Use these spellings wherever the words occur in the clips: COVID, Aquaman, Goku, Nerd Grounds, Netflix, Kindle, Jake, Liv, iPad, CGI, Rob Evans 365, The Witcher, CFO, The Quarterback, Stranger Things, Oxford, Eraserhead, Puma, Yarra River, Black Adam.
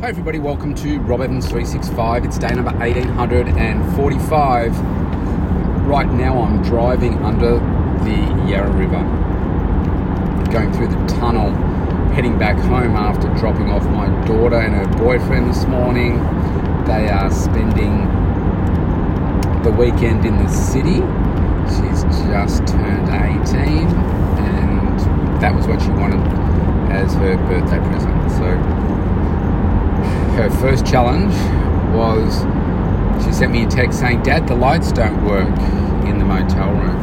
Hi everybody, welcome to Rob Evans 365. It's day number 1845. Right now I'm driving under the Yarra River, going through the tunnel, heading back home after dropping off my daughter and her boyfriend this morning. They are spending the weekend in the city. She's just turned 18 and that was what she wanted as her birthday present. So her first challenge was, she sent me a text saying, "Dad, the lights don't work in the motel room."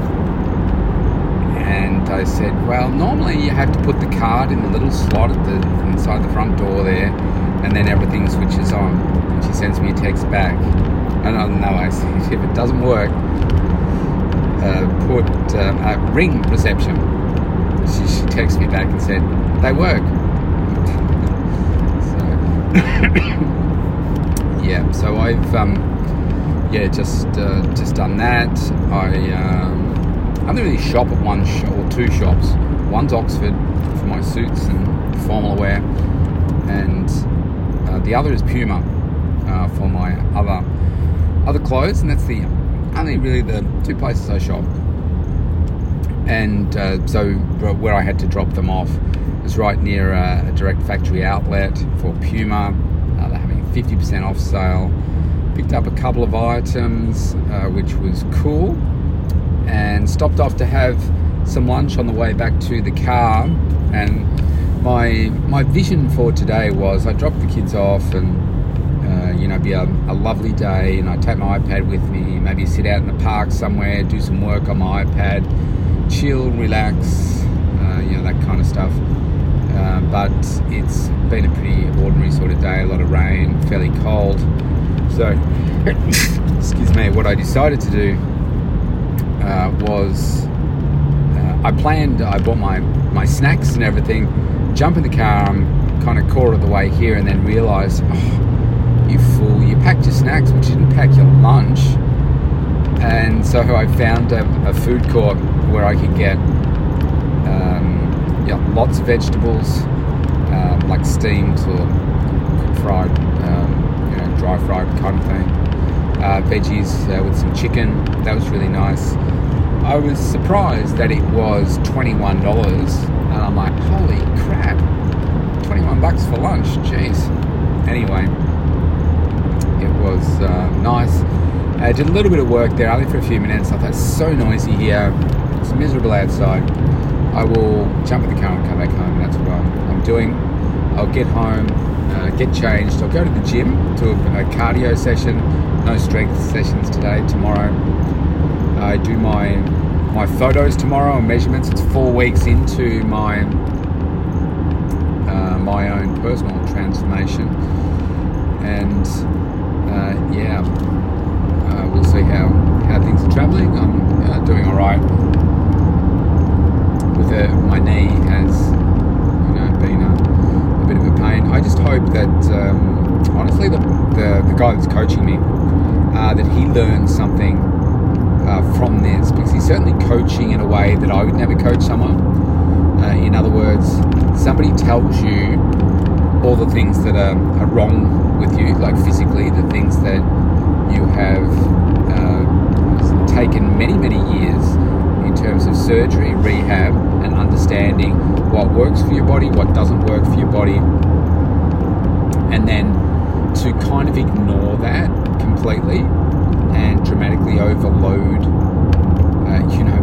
And I said, well, normally you have to put the card in the little slot at the inside the front door there, and then everything switches on. And she sends me a text back. And I said, if it doesn't work, put ring reception. She texted me back and said, they work. Yeah, so I've just done that. I only really shop at one or two shops. One's Oxford for my suits and formal wear, and the other is Puma for my other clothes. And that's the only really the two places I shop. And so where I had to drop them off, it's right near a direct factory outlet for Puma. They're having a 50% off sale. Picked up a couple of items, which was cool, and stopped off to have some lunch on the way back to the car. And my vision for today was I dropped the kids off and, be a lovely day, and I take my iPad with me, maybe sit out in the park somewhere, do some work on my iPad, chill, relax, that kind of stuff. But it's been a pretty ordinary sort of day, a lot of rain, fairly cold. So, excuse me, what I decided to do was I bought my snacks and everything, jump in the car, I'm kind of quarter of the way here, and then realised, oh, you fool, you packed your snacks, but you didn't pack your lunch. And so I found a food court where I could get lots of vegetables, like steamed or fried, dry fried kind of thing. Veggies with some chicken. That was really nice. I was surprised that it was $21, and I'm like, holy crap, $21 for lunch. Jeez. Anyway, it was nice. I did a little bit of work there, only for a few minutes. I thought it's so noisy here. It's miserable outside. I will jump in the car and come back home. That's what I'm doing. I'll get home, get changed. I'll go to the gym, to a cardio session. No strength sessions today. Tomorrow, I do my photos tomorrow and measurements. It's 4 weeks into my own personal transformation, and we'll see how things are travelling. I'm doing all right. My knee has, been a bit of a pain. I just hope that, honestly, the guy that's coaching me, that he learns something from this, because he's certainly coaching in a way that I would never coach someone. In other words, somebody tells you all the things that are wrong with you, like physically, the things that you have taken many, many years in terms of surgery, rehab, and understanding what works for your body, what doesn't work for your body, and then to kind of ignore that completely and dramatically overload,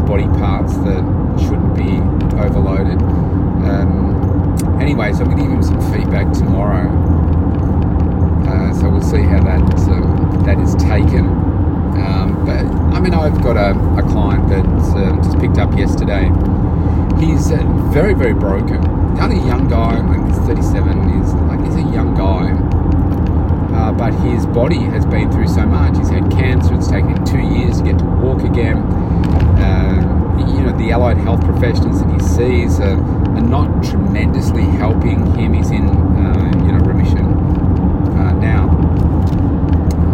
body parts that shouldn't be overloaded. Anyway, so I'm going to give him some feedback tomorrow. So we'll see how that is taken. But I've got a client that's just picked up yesterday. He's very, very broken. Only a young guy, he's 37. He's a young guy, but his body has been through so much. He's had cancer. It's taken him 2 years to get to walk again. The allied health professionals that he sees are not tremendously helping him. He's in remission now,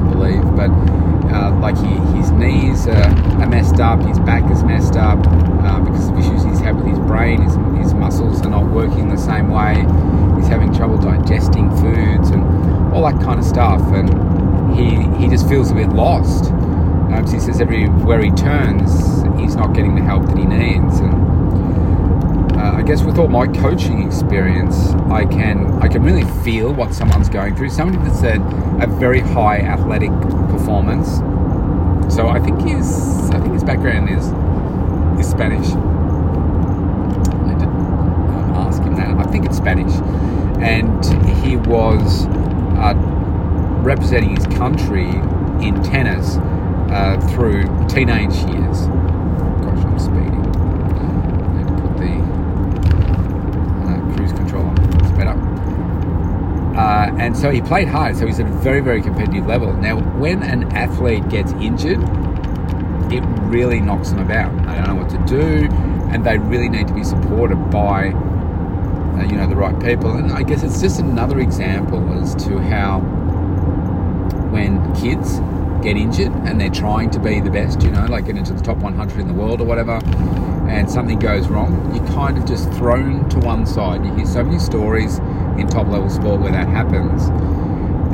I believe, but. His knees are messed up, his back is messed up because of issues he's had with his brain. His muscles are not working the same way. He's having trouble digesting foods, and all that kind of stuff. And he just feels a bit lost. He says everywhere he turns, he's not getting the help that he needs. And I guess with all my coaching experience, I can really feel what someone's going through. Somebody that's at a very high athletic performance. So I think his background is Spanish. I did ask him that. I think it's Spanish, and he was representing his country in tennis through teenage years. Gosh, I'm speeding. I need to put the cruise control on. It's better. And so he played hard. So he's at a very, very competitive level. Now, when an athlete gets injured, it really knocks them about. They don't know what to do, and they really need to be supported by, the right people. And I guess it's just another example as to how when kids get injured and they're trying to be the best, like get into the top 100 in the world or whatever, and something goes wrong, you're kind of just thrown to one side. You hear so many stories in top level sport where that happens,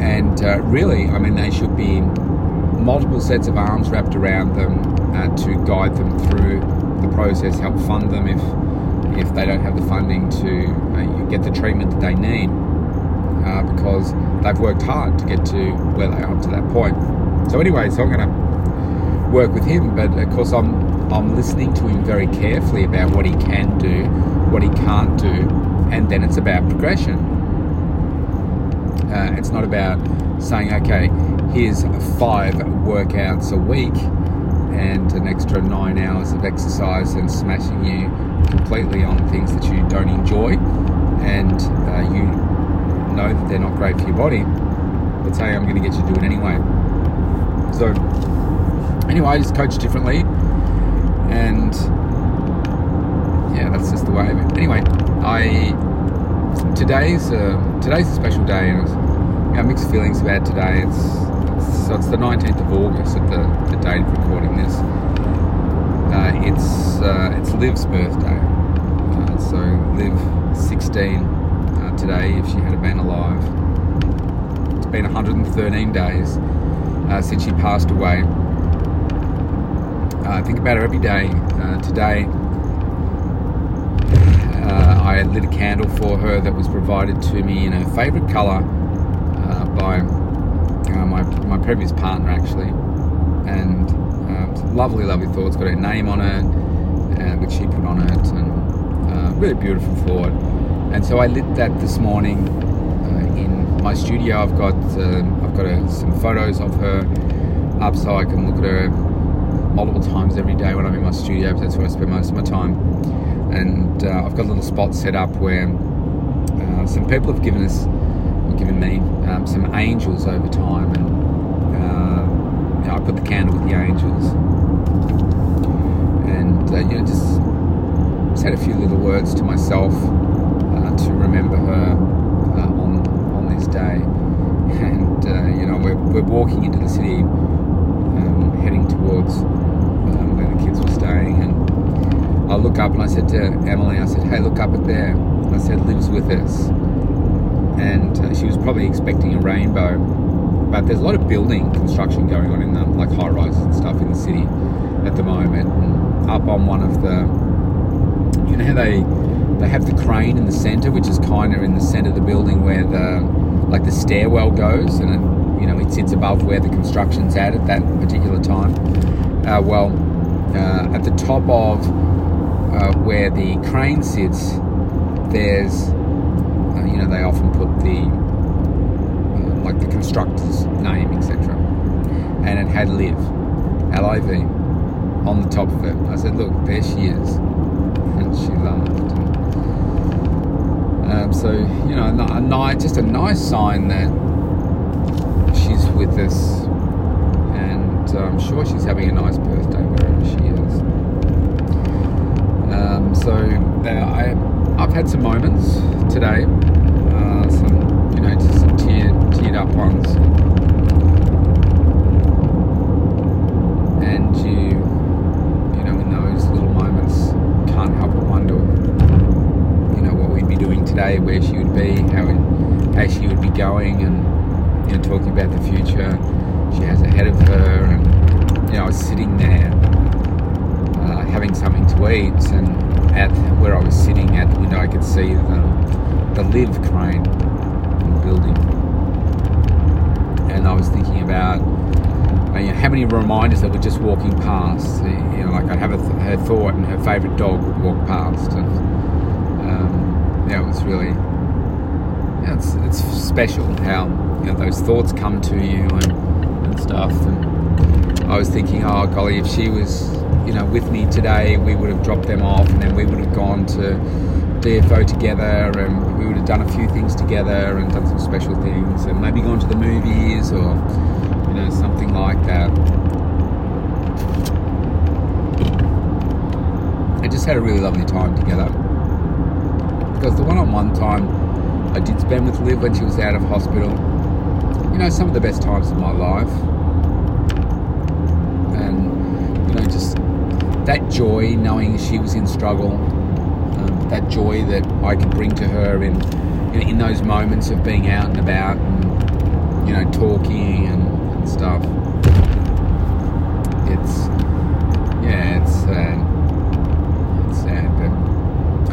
and really, they should be multiple sets of arms wrapped around them to guide them through the process, help fund them if they don't have the funding to get the treatment that they need, because they've worked hard to get to where they are up to that point. So anyway, I'm going to work with him, but of course I'm listening to him very carefully about what he can do, what he can't do, and then it's about progression. It's not about saying, okay, here's 5 workouts a week and an extra 9 hours of exercise and smashing you completely on things that you don't enjoy and you know that they're not great for your body, but say, I'm going to get you to do it anyway. So anyway, I just coach differently, and yeah, that's just the way of it. Anyway, today's a special day, and I have mixed feelings about today. It's the 19th of August at the date of recording this. It's Liv's birthday, so Liv 16 today if she had been alive. It's been 113 days. Since she passed away. I think about her every day. Today I lit a candle for her that was provided to me in her favourite colour by my previous partner, actually, and lovely thought. It's got her name on it, which she put on it, and really beautiful thought. And so I lit that this morning in my studio. I've got some photos of her up so I can look at her multiple times every day when I'm in my studio, because that's where I spend most of my time. And I've got a little spot set up where some people have given me some angels over time, and I put the candle with the angels, and just said a few little words to myself to remember her on this day. And we're walking into the city, heading towards where the kids were staying, and I look up and I said to Emily, I said, hey, look up at there. I said, Liv's with us. And she was probably expecting a rainbow, but there's a lot of building construction going on in them, like high rises and stuff in the city at the moment. And up on one of the, they have the crane in the centre, which is kind of in the centre of the building where the stairwell goes, and it sits above where the construction's at that particular time. At the top of where the crane sits, there's they often put the the constructor's name, etc. And it had Liv, L-I-V, on the top of it. I said, look, there she is, and she laughed. Just a nice sign that she's with us, and I'm sure she's having a nice birthday wherever she is. I've had some moments today, some teared up ones, and you in those little moments can't help but wonder Doing today, where she would be, how she would be going, and you know, talking about the future she has ahead of her, and you know, I was sitting there having something to eat, and at where I was sitting at the window I could see the live crane in the building, and I was thinking about how many reminders that were just walking past. You know, like I'd have her thought, and her favourite dog would walk past, and it was really, it's special how those thoughts come to you and stuff. And I was thinking, oh golly, if she was with me today, we would have dropped them off, and then we would have gone to CFO together, and we would have done a few things together, and done some special things, and maybe gone to the movies or. Something like that. I just had a really lovely time together, because the one-on-one time I did spend with Liv when she was out of hospital, some of the best times of my life, and just that joy knowing she was in struggle, that joy that I could bring to her in those moments of being out and about, and talking and stuff. It's sad. It's sad, but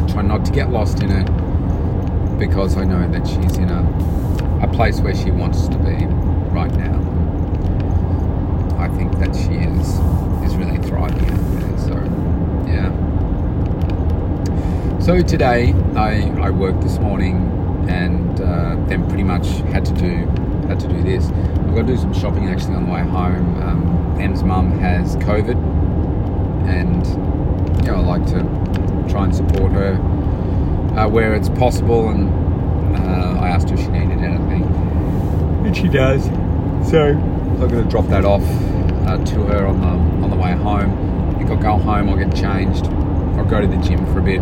I try not to get lost in it, because I know that she's in a place where she wants to be right now. I think that she is really thriving out there. So yeah. So today I worked this morning, and then pretty much had to do this. I've got to do some shopping actually on the way home. Em's mum has COVID, and I like to try and support her where it's possible, and I asked her if she needed anything, and she does, so I'm going to drop that off to her on the way home. I think I'll go home, I'll get changed, I'll go to the gym for a bit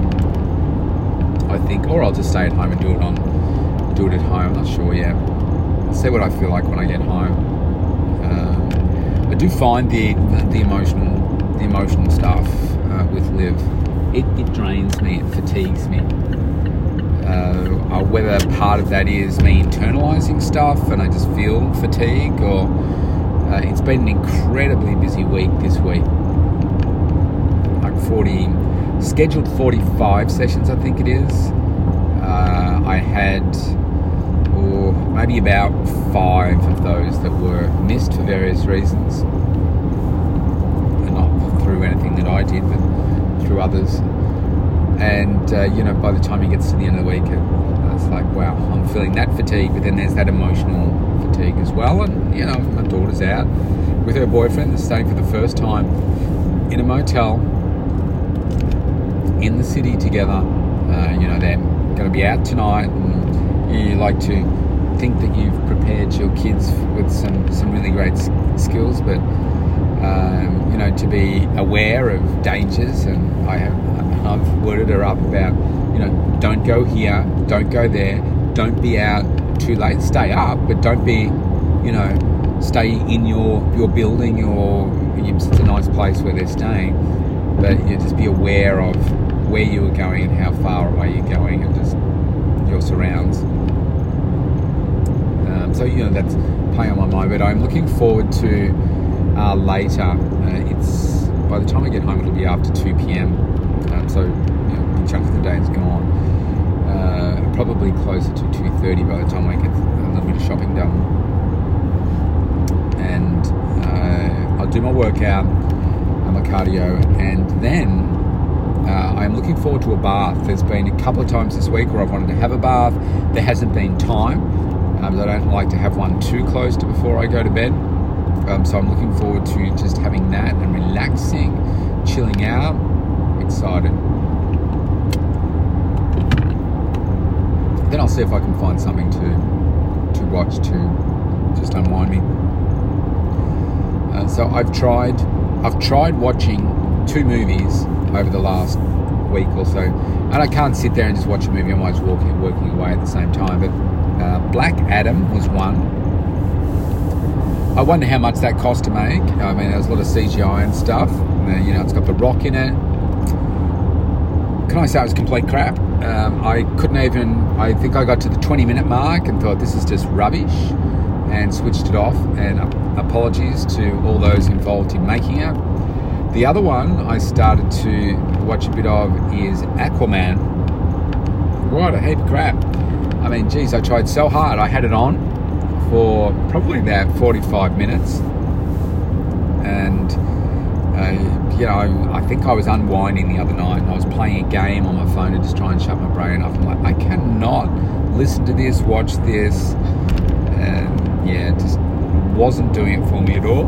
I think, or I'll just stay at home and do it at home. I'm not sure yet. See what I feel like when I get home. I do find the emotional stuff with Liv, it drains me, it fatigues me. Whether part of that is me internalising stuff and I just feel fatigue, or it's been an incredibly busy week this week. Like scheduled 45 sessions, I think it is. I had. Or maybe about 5 of those that were missed for various reasons, and not through anything that I did, but through others. And by the time it gets to the end of the week, it's like, wow, I'm feeling that fatigue. But then there's that emotional fatigue as well. And my daughter's out with her boyfriend. They're staying for the first time in a motel in the city together. They're going to be out tonight. And you like to think that you've prepared your kids with some really great skills, but to be aware of dangers. And I've worded her up about don't go here, don't go there, don't be out too late, stay up, but don't be stay in your building, or it's a nice place where they're staying, but just be aware of where you are going and how far away you're going, and just your surrounds. That's playing on my mind, but I'm looking forward to later. It's by the time I get home, it'll be after 2 p.m. A big chunk of the day is gone. Probably closer to 2:30 by the time I get a little bit of shopping done, and I'll do my workout and my cardio, and then. I'm looking forward to a bath. There's been a couple of times this week where I've wanted to have a bath. There hasn't been time. I don't like to have one too close to before I go to bed. So I'm looking forward to just having that and relaxing, chilling out. Excited. Then I'll see if I can find something to watch to just unwind me. So I've tried watching 2 movies over the last week or so, and I can't sit there and just watch a movie. I'm always working away at the same time, but Black Adam was one. I wonder how much that cost to make. I mean, there's a lot of CGI and stuff, and, it's got The Rock in it. Can I say it was complete crap? I think I got to the 20-minute mark and thought, this is just rubbish. and switched it off, and apologies to all those involved in making it. The other one I started to watch a bit of is Aquaman. What a heap of crap. I mean, geez, I tried so hard. I had it on for probably about 45 minutes. And, you know, I think I was unwinding the other night and I was playing a game on my phone to just try and shut my brain off. I'm like, I cannot listen to this, watch this. And, yeah, it just wasn't doing it for me at all.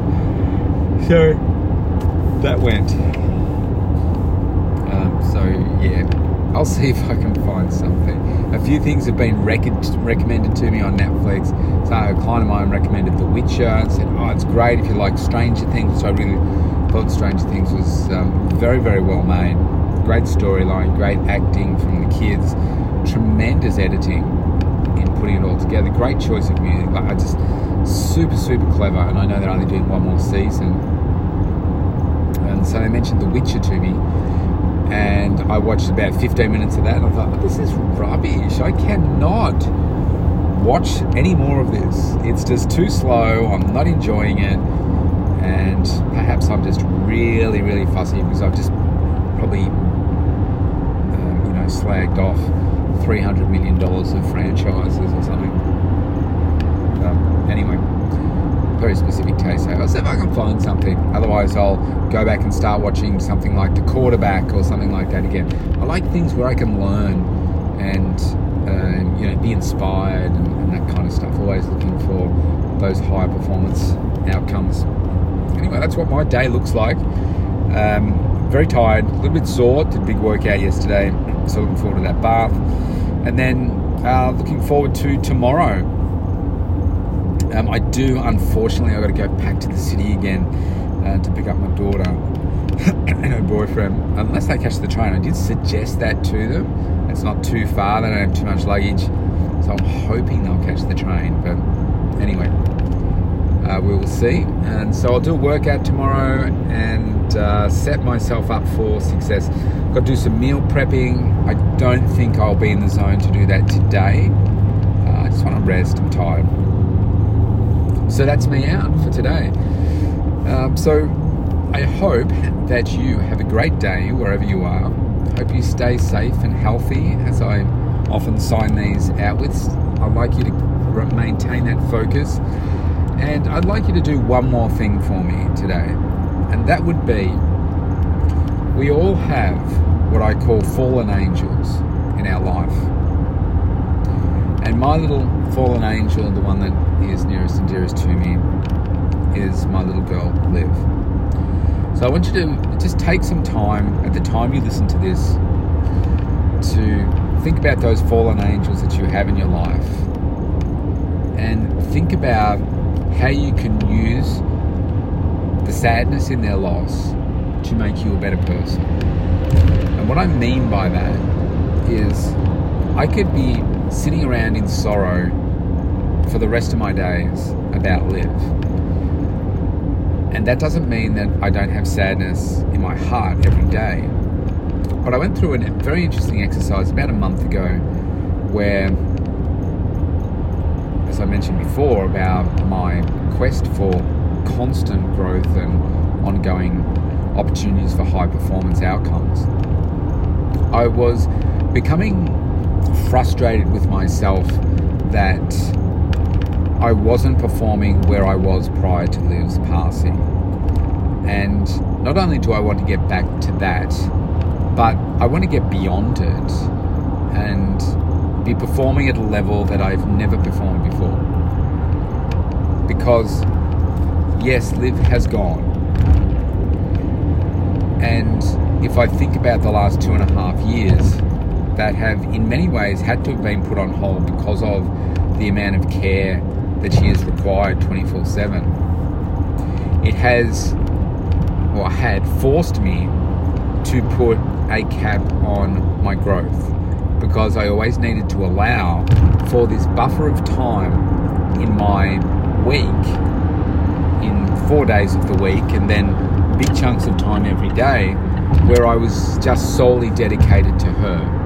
So, that went. So, yeah. I'll see if I can find something. A few things have been recommended to me on Netflix. So a client of mine recommended The Witcher and said, oh, it's great if you like Stranger Things. So I really thought Stranger Things was very, very well made. Great storyline, great acting from the kids, tremendous editing in putting it all together. Great choice of music. Like, I just, super, super clever. And I know they're only doing one more season. And so they mentioned The Witcher to me. And I watched about 15 minutes of that and I thought, this is rubbish. I cannot watch any more of this. It's just too slow. I'm not enjoying it. And perhaps I'm just really, really fussy because I've just probably, slagged off $300 million of franchises or something. Anyway, very specific taste. I'll see if I can find something. Otherwise, I'll go back and start watching something like The Quarterback or something like that again. I like things where I can learn and be inspired and that kind of stuff. Always looking for those high performance outcomes. Anyway, that's what my day looks like. Very tired, a little bit sore. Did a big workout yesterday, so looking forward to that bath. And then looking forward to tomorrow. I do, unfortunately, I've got to go back to the city again to pick up my daughter and her boyfriend, unless they catch the train. I did suggest that to them. It's not too far, they don't have too much luggage, so I'm hoping they'll catch the train. But anyway, we will see. And so I'll do a workout tomorrow and set myself up for success. I've got to do some meal prepping. I don't think I'll be in the zone to do that today. I just want to rest, I'm tired. So that's me out for today. So I hope that you have a great day wherever you are. I hope you stay safe and healthy, as I often sign these out with. I'd like you to maintain that focus. And I'd like you to do one more thing for me today. And that would be, we all have what I call fallen angels in our life. And my little fallen angel, the one that is nearest and dearest to me, is my little girl, Liv. So I want you to just take some time, at the time you listen to this, to think about those fallen angels that you have in your life and think about how you can use the sadness in their loss to make you a better person. And what I mean by that is I could be sitting around in sorrow for the rest of my days about Liv. And that doesn't mean that I don't have sadness in my heart every day. But I went through a very interesting exercise about a month ago where, as I mentioned before, about my quest for constant growth and ongoing opportunities for high performance outcomes, I was becoming frustrated with myself that I wasn't performing where I was prior to Liv's passing. And not only do I want to get back to that, but I want to get beyond it and be performing at a level that I've never performed before. Because, yes, Liv has gone. And if I think about the last 2.5 years, that have in many ways had to have been put on hold because of the amount of care that she is required 24/7. It has, or had, forced me to put a cap on my growth because I always needed to allow for this buffer of time in my week, in 4 days of the week, and then big chunks of time every day where I was just solely dedicated to her.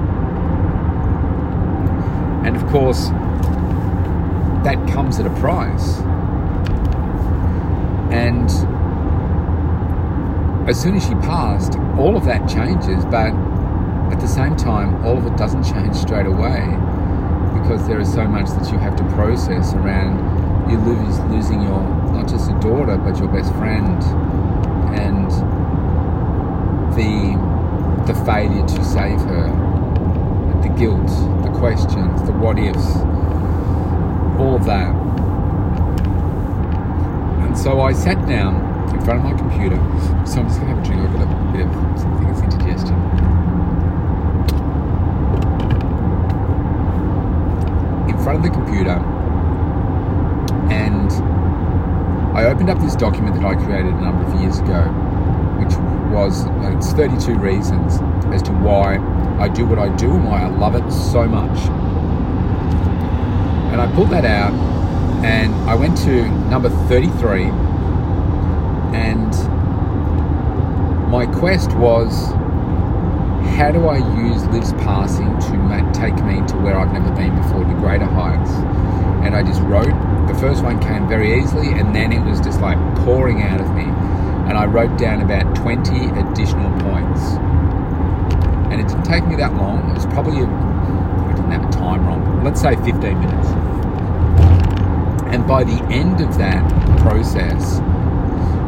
And of course, that comes at a price. And as soon as she passed, all of that changes, but at the same time, all of it doesn't change straight away, because there is so much that you have to process around you losing your, not just your daughter, but your best friend, and the failure to save her, the guilt, the questions, the what ifs, all of that. And so I sat down in front of my computer. So I'm just going to have a drink. I've got a bit of something that's indigestion. In front of the computer, and I opened up this document that I created a number of years ago, which was, it's 32 reasons as to why I do what I do and why I love it so much. And I pulled that out, and I went to number 33, and my quest was, how do I use Liv's passing to take me to where I've never been before, to greater heights? And I just wrote. The first one came very easily, and then it was just like pouring out of me. And I wrote down about 20 additional points. And it didn't take me that long. It was probably, I didn't have a time wrong, let's say 15 minutes. And by the end of that process,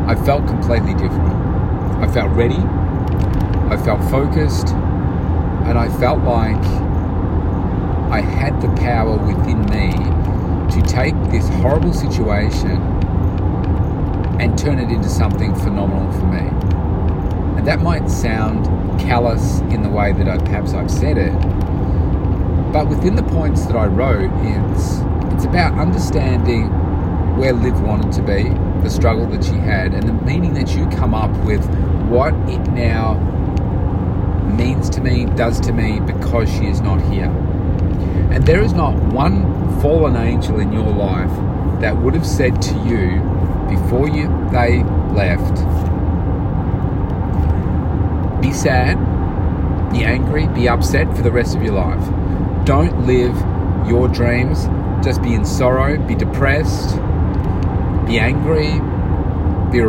I felt completely different. I felt ready, I felt focused, and I felt like I had the power within me to take this horrible situation and turn it into something phenomenal for me. And that might sound callous in the way that I've said it, but within the points that I wrote, it's about understanding where Liv wanted to be, the struggle that she had, and the meaning that you come up with, what it now means to me, does to me, because she is not here. And there is not one fallen angel in your life that would have said to you before they left, be sad, be angry, be upset for the rest of your life. Don't live your dreams. Just be in sorrow, be depressed, be angry, be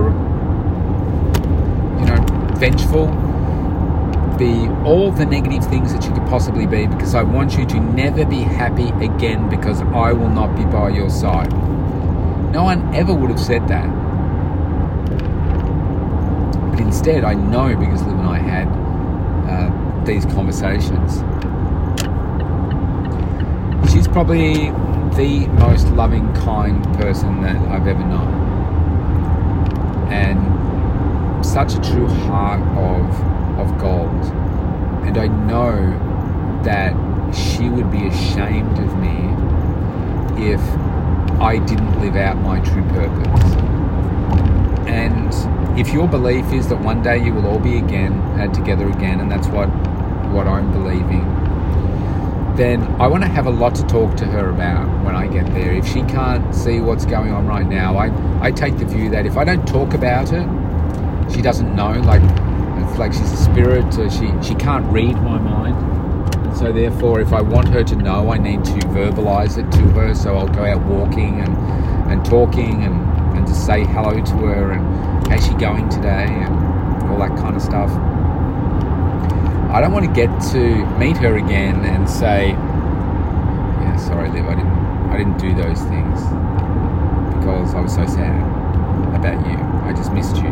vengeful, be all the negative things that you could possibly be, because I want you to never be happy again, because I will not be by your side. No one ever would have said that. But instead, I know, because Liv and I had these conversations. She's probably the most loving, kind person that I've ever known. And such a true heart of gold. And I know that she would be ashamed of me if I didn't live out my true purpose. And if your belief is that one day you will all be together again, and that's what I'm believing, then I want to have a lot to talk to her about when I get there. If she can't see what's going on right now, I take the view that if I don't talk about it, she doesn't know. Like, it's like she's a spirit, she can't read my mind. And so therefore, if I want her to know, I need to verbalise it to her. So I'll go out walking and talking and just say hello to her and how's she going today and all that kind of stuff. I don't want to get to meet her again and say, yeah, sorry Liv, I didn't do those things because I was so sad about you. I just missed you.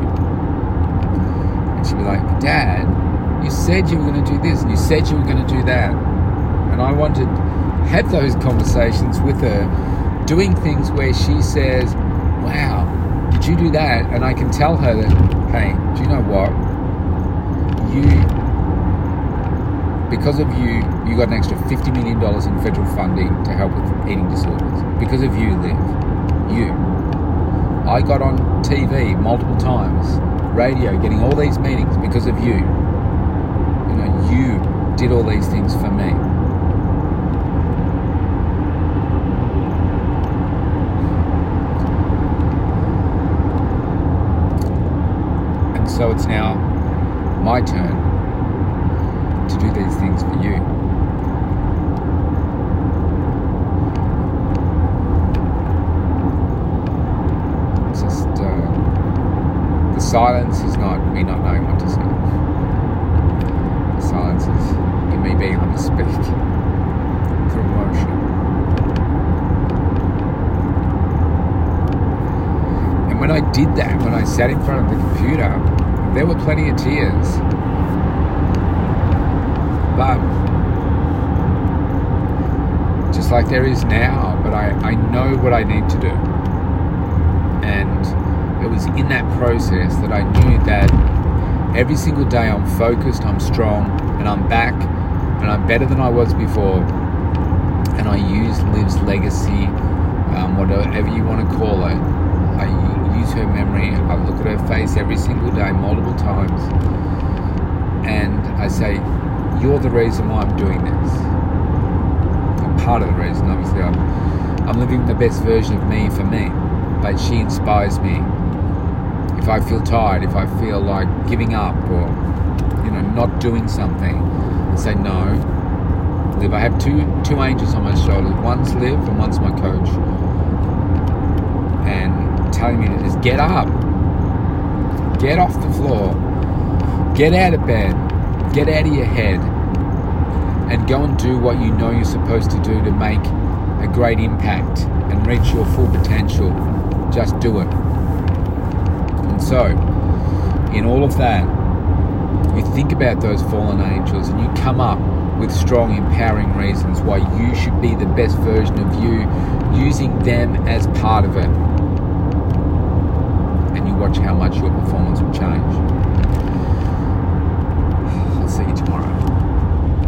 And she'd be like, Dad, you said you were going to do this and you said you were going to do that. And I wanted to have those conversations with her, doing things where she says, wow, did you do that? And I can tell her that, hey, do you know what? Because of you got an extra $50 million in federal funding to help with eating disorders. Because of you, Liv. You. I got on TV multiple times, radio, getting all these meetings because of you. You did all these things for me. And so it's now my turn to do these things for you. silence is not me not knowing what to say. The silence is in me being able to speak through emotion. And when I did that, when I sat in front of the computer, there were plenty of tears. But just like there is now, but I know what I need to do. And it was in that process that I knew that every single day I'm focused, I'm strong, and I'm back, and I'm better than I was before. And I use Liv's legacy, whatever you want to call it. I use her memory. I look at her face every single day, multiple times. And I say, you're the reason why I'm doing this. I'm part of the reason, obviously. I'm living the best version of me for me. But she inspires me. If I feel tired, if I feel like giving up or, not doing something, I say, no, Liv, I have two angels on my shoulders. One's Liv and one's my coach. And telling me to just get up, get off the floor, get out of bed, get out of your head, and go and do what you know you're supposed to do to make a great impact and reach your full potential. Just do it. And so, in all of that, you think about those fallen angels and you come up with strong, empowering reasons why you should be the best version of you, using them as part of it. And you watch how much your performance will change.